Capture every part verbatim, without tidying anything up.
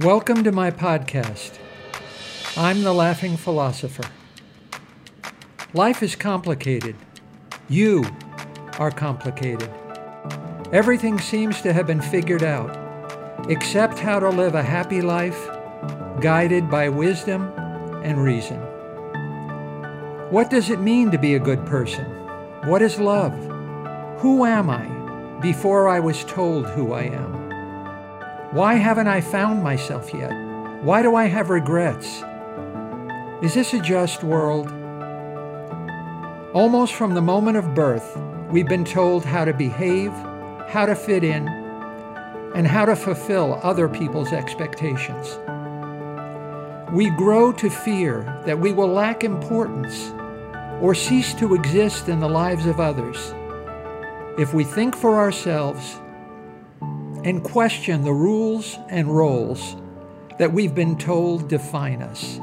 Welcome to my podcast. I'm the Laughing Philosopher. Life is complicated. You are complicated. Everything seems to have been figured out, except how to live a happy life guided by wisdom and reason. What does it mean to be a good person? What is love? Who am I before I was told who I am? Why haven't I found myself yet? Why do I have regrets? Is this a just world? Almost from the moment of birth, we've been told how to behave, how to fit in, and how to fulfill other people's expectations. We grow to fear that we will lack importance or cease to exist in the lives of others if we think for ourselves and question the rules and roles that we've been told define us.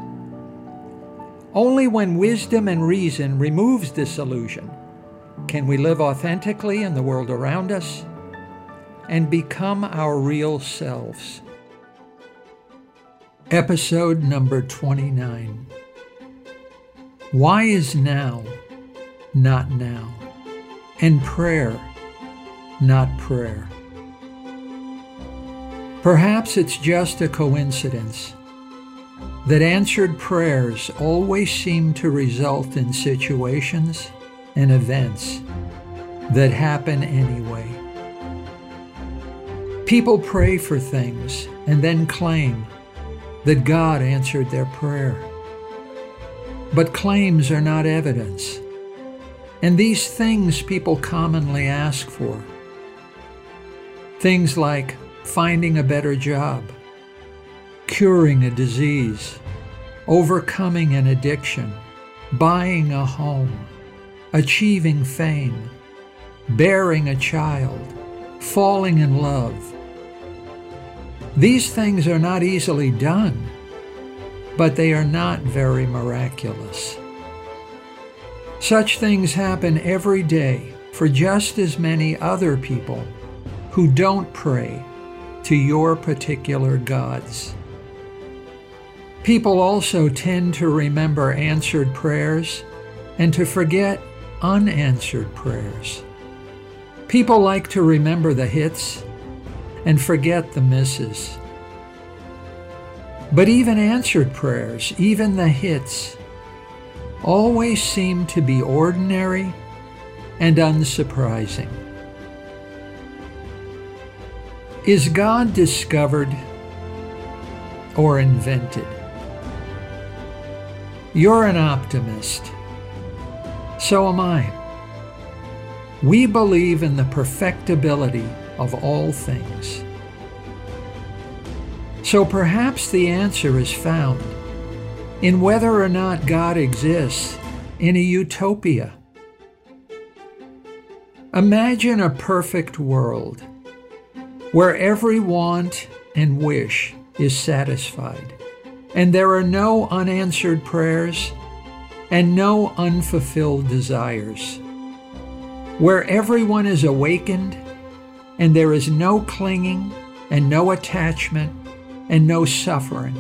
Only when wisdom and reason removes this illusion can we live authentically in the world around us and become our real selves. Episode number twenty-nine. Why is now not now? And prayer not prayer? Perhaps it's just a coincidence that answered prayers always seem to result in situations and events that happen anyway. People pray for things and then claim that God answered their prayer. But claims are not evidence, and these things people commonly ask for. Things like finding a better job, curing a disease, overcoming an addiction, buying a home, achieving fame, bearing a child, falling in love. These things are not easily done, but they are not very miraculous. Such things happen every day for just as many other people who don't pray to your particular gods. People also tend to remember answered prayers and to forget unanswered prayers. People like to remember the hits and forget the misses. But even answered prayers, even the hits, always seem to be ordinary and unsurprising. Is God discovered or invented? You're an optimist. So am I. We believe in the perfectibility of all things. So perhaps the answer is found in whether or not God exists in a utopia. Imagine a perfect world where every want and wish is satisfied, and there are no unanswered prayers and no unfulfilled desires, where everyone is awakened and there is no clinging and no attachment and no suffering,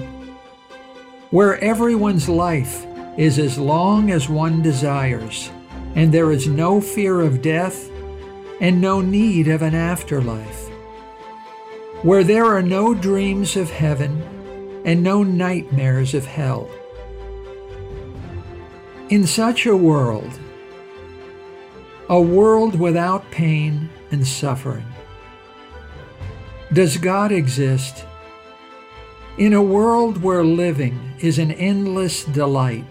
where everyone's life is as long as one desires and there is no fear of death and no need of an afterlife, where there are no dreams of heaven and no nightmares of hell. In such a world, a world without pain and suffering, does God exist? In a world where living is an endless delight,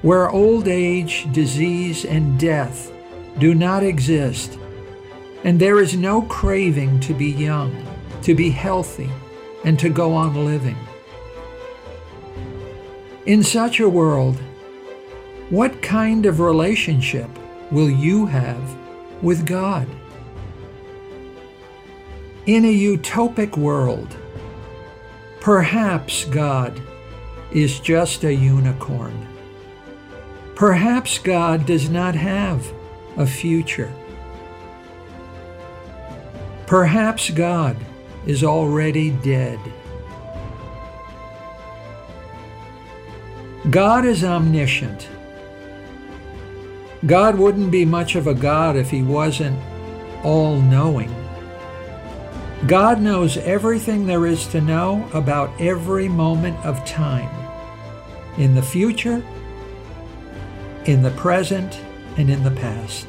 where old age, disease, and death do not exist, and there is no craving to be young, to be healthy, and to go on living. In such a world, what kind of relationship will you have with God? In a utopic world, perhaps God is just a unicorn. Perhaps God does not have a future. Perhaps God is already dead. God is omniscient. God wouldn't be much of a God if he wasn't all-knowing. God knows everything there is to know about every moment of time, in the future, in the present, and in the past.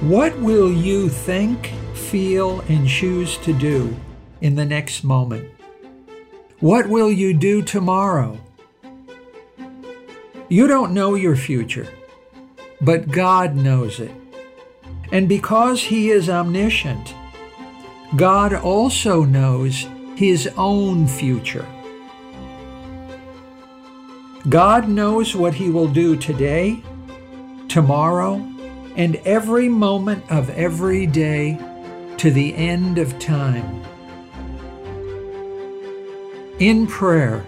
What will you think, feel, and choose to do in the next moment? What will you do tomorrow? You don't know your future, but God knows it. And because he is omniscient, God also knows his own future. God knows what he will do today, tomorrow, and every moment of every day to the end of time. In prayer,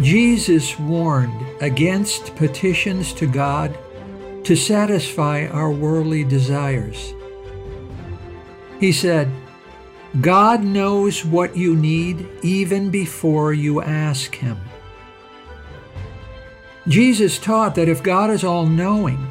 Jesus warned against petitions to God to satisfy our worldly desires. He said, God knows what you need even before you ask him. Jesus taught that if God is all-knowing,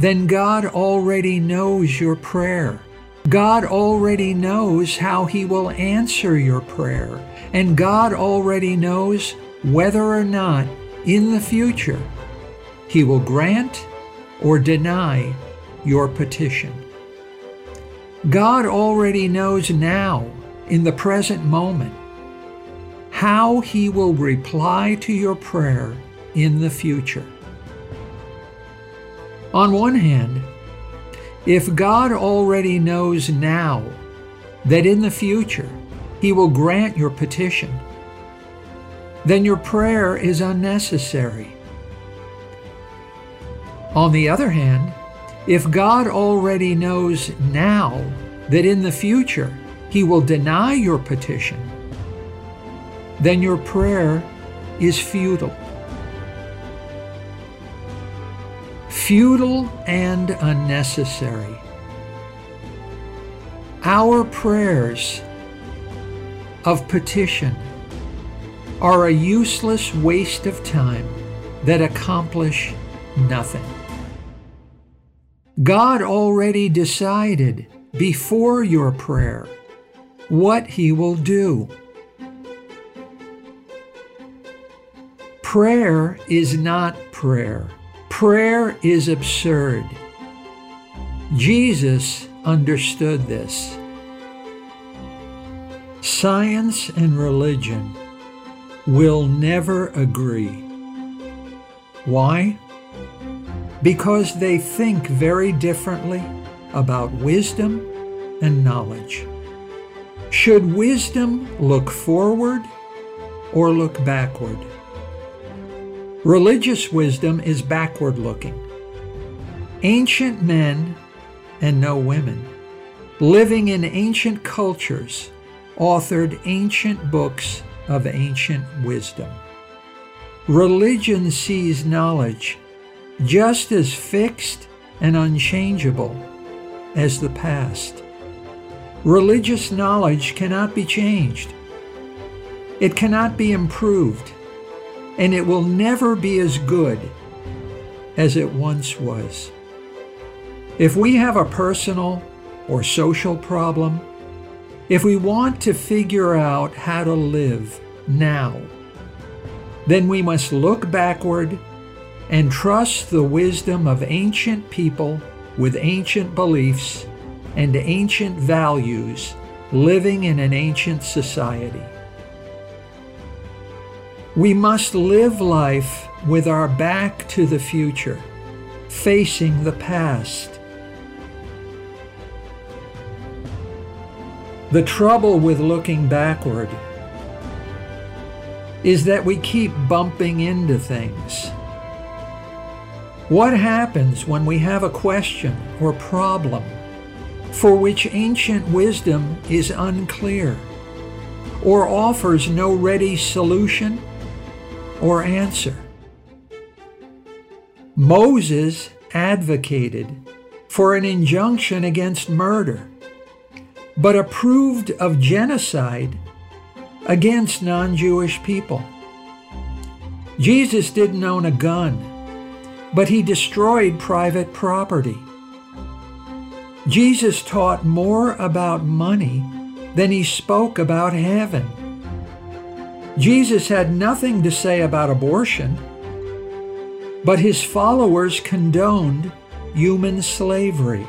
then God already knows your prayer. God already knows how he will answer your prayer. And God already knows whether or not in the future he will grant or deny your petition. God already knows now, in the present moment, how he will reply to your prayer in the future. On one hand, if God already knows now that in the future he will grant your petition, then your prayer is unnecessary. On the other hand, if God already knows now that in the future he will deny your petition, then your prayer is futile. Futile and unnecessary. Our prayers of petition are a useless waste of time that accomplish nothing. God already decided before your prayer what he will do. Prayer is not prayer. Prayer is absurd. Jesus understood this. Science and religion will never agree. Why? Because they think very differently about wisdom and knowledge. Should wisdom look forward or look backward? Religious wisdom is backward-looking. Ancient men, and no women, living in ancient cultures, authored ancient books of ancient wisdom. Religion sees knowledge just as fixed and unchangeable as the past. Religious knowledge cannot be changed. It cannot be improved, and it will never be as good as it once was. If we have a personal or social problem, if we want to figure out how to live now, then we must look backward and trust the wisdom of ancient people with ancient beliefs and ancient values living in an ancient society. We must live life with our back to the future, facing the past. The trouble with looking backward is that we keep bumping into things. What happens when we have a question or problem for which ancient wisdom is unclear or offers no ready solution or answer? Moses advocated for an injunction against murder, but approved of genocide against non-Jewish people. Jesus didn't own a gun, but he destroyed private property. Jesus taught more about money than he spoke about heaven. Jesus had nothing to say about abortion, but his followers condoned human slavery.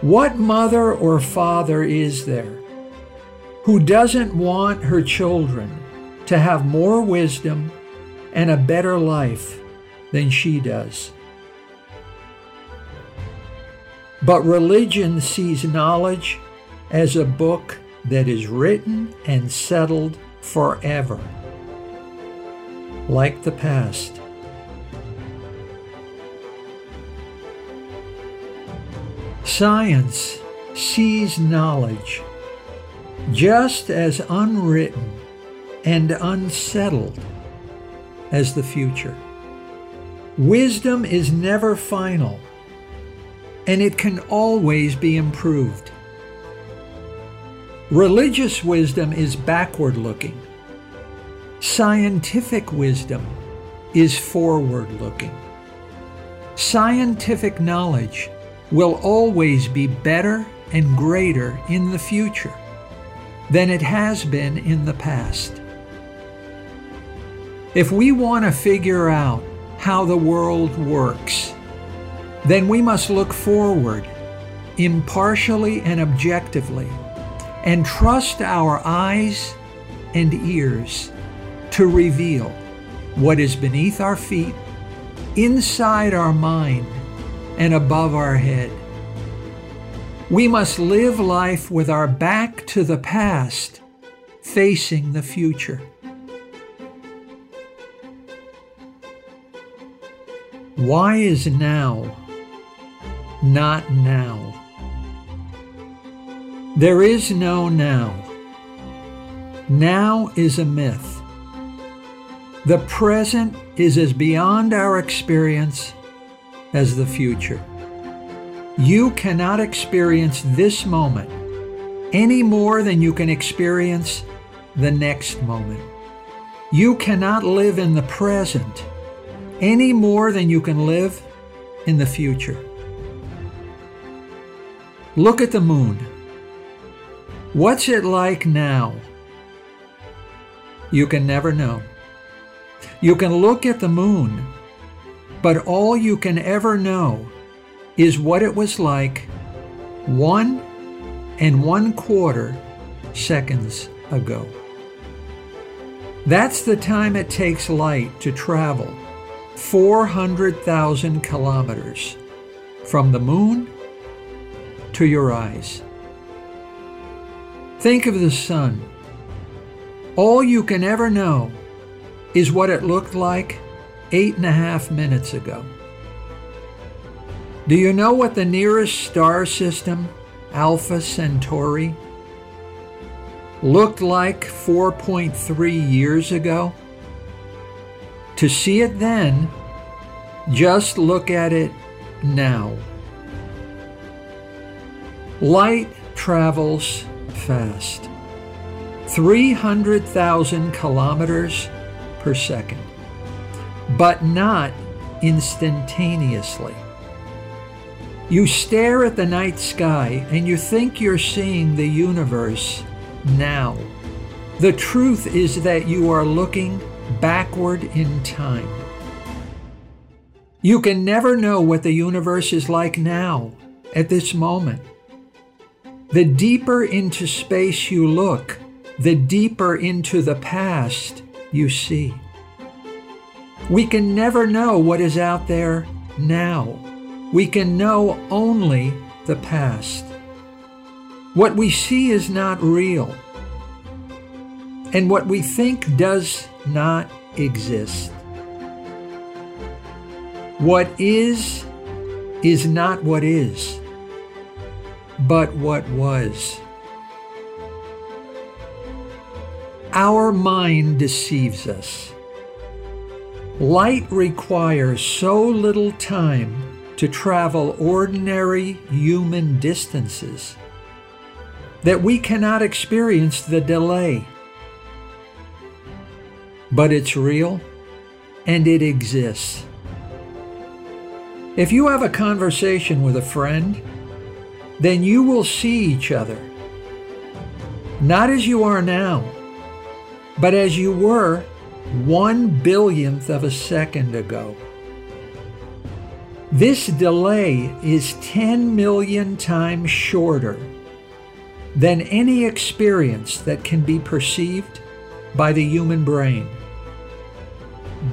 What mother or father is there who doesn't want her children to have more wisdom and a better life than she does? But religion sees knowledge as a book that is written and settled forever, like the past. Science sees knowledge just as unwritten and unsettled as the future. Wisdom is never final, and it can always be improved. Religious wisdom is backward-looking. Scientific wisdom is forward-looking. Scientific knowledge will always be better and greater in the future than it has been in the past. If we want to figure out how the world works, then we must look forward impartially and objectively, and trust our eyes and ears to reveal what is beneath our feet, inside our mind, and above our head. We must live life with our back to the past, facing the future. Why is now not now? There is no now. Now is a myth. The present is as beyond our experience as the future. You cannot experience this moment any more than you can experience the next moment. You cannot live in the present any more than you can live in the future. Look at the moon. What's it like now? You can never know. You can look at the moon, but all you can ever know is what it was like one and one quarter seconds ago. That's the time it takes light to travel four hundred thousand kilometers from the moon to your eyes. Think of the sun. All you can ever know is what it looked like eight and a half minutes ago. Do you know what the nearest star system, Alpha Centauri, looked like four point three years ago? To see it then, just look at it now. Light travels fast, three hundred thousand kilometers per second, but not instantaneously. You stare at the night sky and you think you're seeing the universe now. The truth is that you are looking backward in time. You can never know what the universe is like now, at this moment. The deeper into space you look, the deeper into the past you see. We can never know what is out there now. We can know only the past. What we see is not real, and what we think does not exist. What is, is not what is, but what was. Our mind deceives us. Light requires so little time to travel ordinary human distances that we cannot experience the delay. But it's real, and it exists. If you have a conversation with a friend, then you will see each other, not as you are now, but as you were one billionth of a second ago. This delay is ten million times shorter than any experience that can be perceived by the human brain.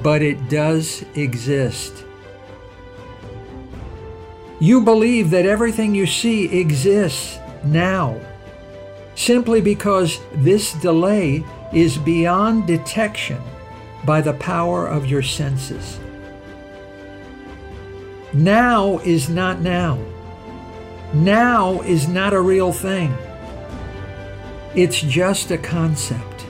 But it does exist. You believe that everything you see exists now, simply because this delay is beyond detection by the power of your senses. Now is not now. Now is not a real thing. It's just a concept.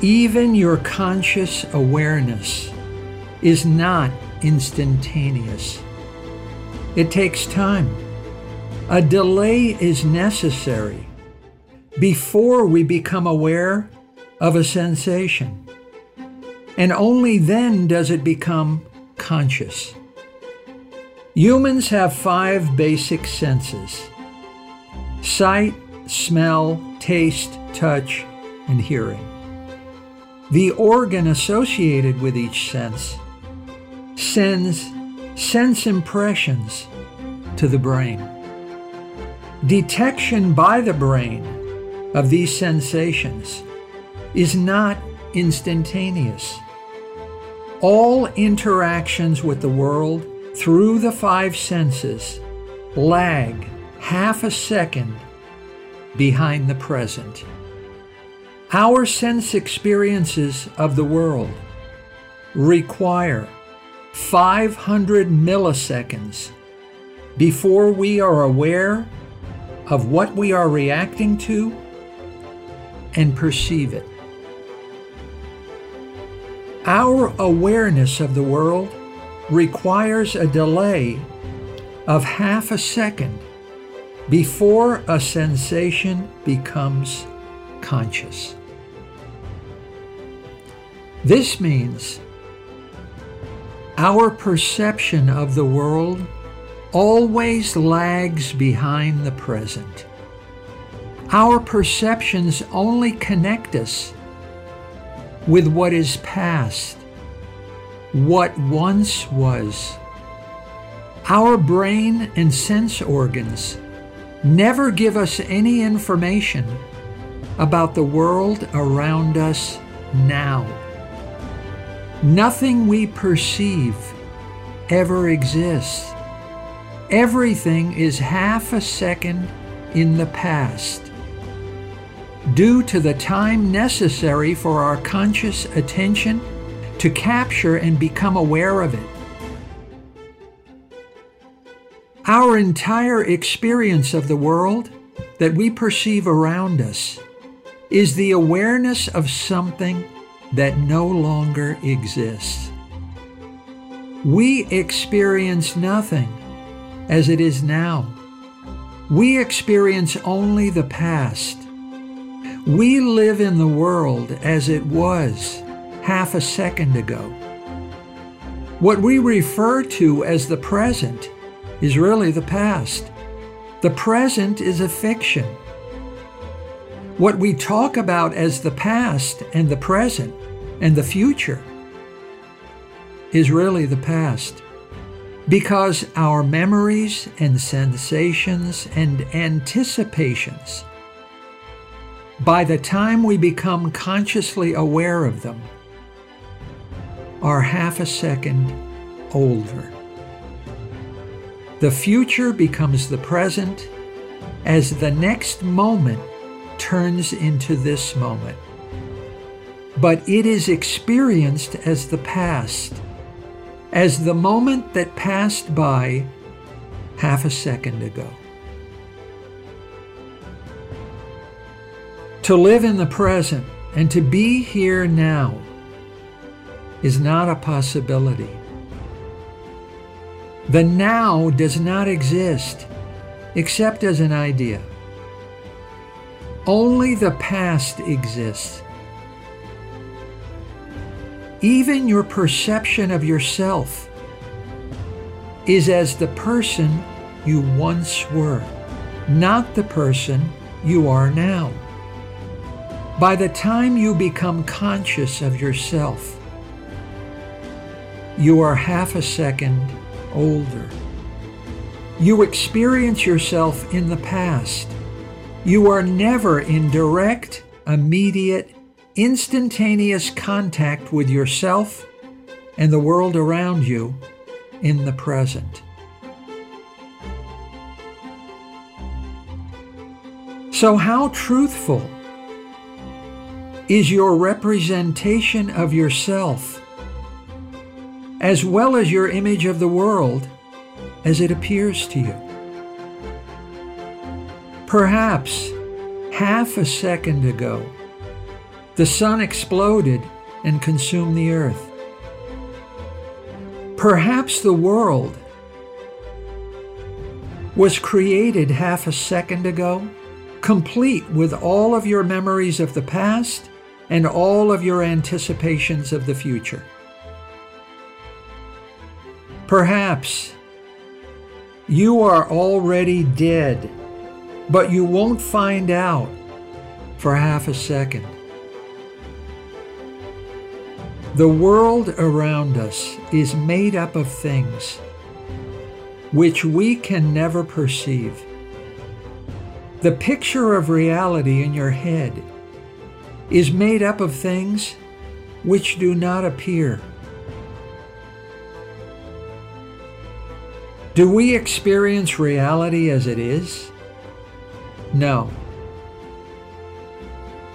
Even your conscious awareness is not instantaneous. It takes time. A delay is necessary before we become aware of a sensation, and only then does it become conscious. Humans have five basic senses: sight, smell, taste, touch, and hearing. The organ associated with each sense sends sense impressions to the brain. Detection by the brain of these sensations is not instantaneous. All interactions with the world through the five senses lag half a second behind the present. Our sense experiences of the world require five hundred milliseconds before we are aware of what we are reacting to and perceive it. Our awareness of the world requires a delay of half a second before a sensation becomes conscious. This means our perception of the world always lags behind the present. Our perceptions only connect us with what is past, what once was. Our brain and sense organs never give us any information about the world around us now. Nothing we perceive ever exists. Everything is half a second in the past. Due to the time necessary for our conscious attention to capture and become aware of it, our entire experience of the world that we perceive around us is the awareness of something that no longer exists. We experience nothing as it is now. We experience only the past. We live in the world as it was half a second ago. What we refer to as the present is really the past. The present is a fiction. What we talk about as the past and the present and the future is really the past, because our memories and sensations and anticipations, by the time we become consciously aware of them, are half a second older. The future becomes the present as the next moment turns into this moment. But it is experienced as the past, as the moment that passed by half a second ago. To live in the present and to be here now is not a possibility. The now does not exist, except as an idea. Only the past exists. Even your perception of yourself is as the person you once were, not the person you are now. By the time you become conscious of yourself, you are half a second older. You experience yourself in the past. You are never in direct, immediate, instantaneous contact with yourself and the world around you in the present. So how truthful is your representation of yourself, as well as your image of the world as it appears to you? Perhaps half a second ago, the sun exploded and consumed the earth. Perhaps the world was created half a second ago, complete with all of your memories of the past and all of your anticipations of the future. Perhaps you are already dead, but you won't find out for half a second. The world around us is made up of things which we can never perceive. The picture of reality in your head is made up of things which do not appear. Do we experience reality as it is? No.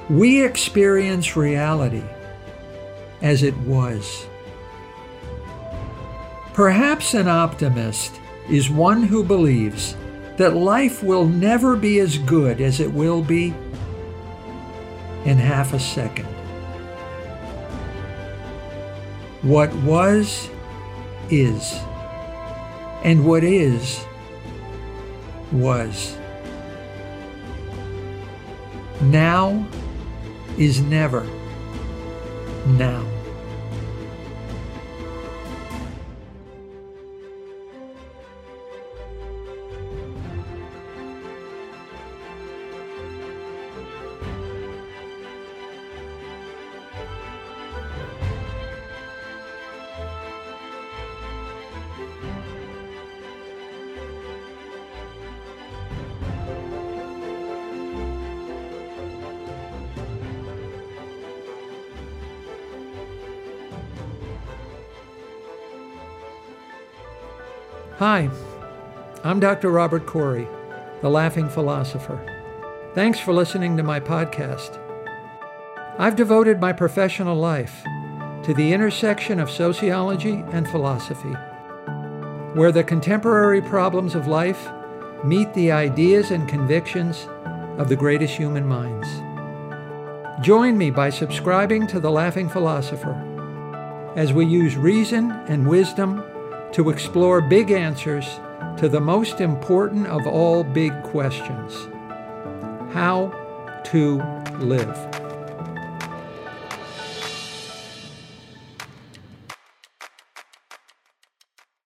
We experience reality as it was. Perhaps an optimist is one who believes that life will never be as good as it will be in half a second. What was, is, and what is, was. Now is never now. Hi, I'm Doctor Robert Corey, the Laughing Philosopher. Thanks for listening to my podcast. I've devoted my professional life to the intersection of sociology and philosophy, where the contemporary problems of life meet the ideas and convictions of the greatest human minds. Join me by subscribing to the Laughing Philosopher as we use reason and wisdom to explore big answers to the most important of all big questions: how to live.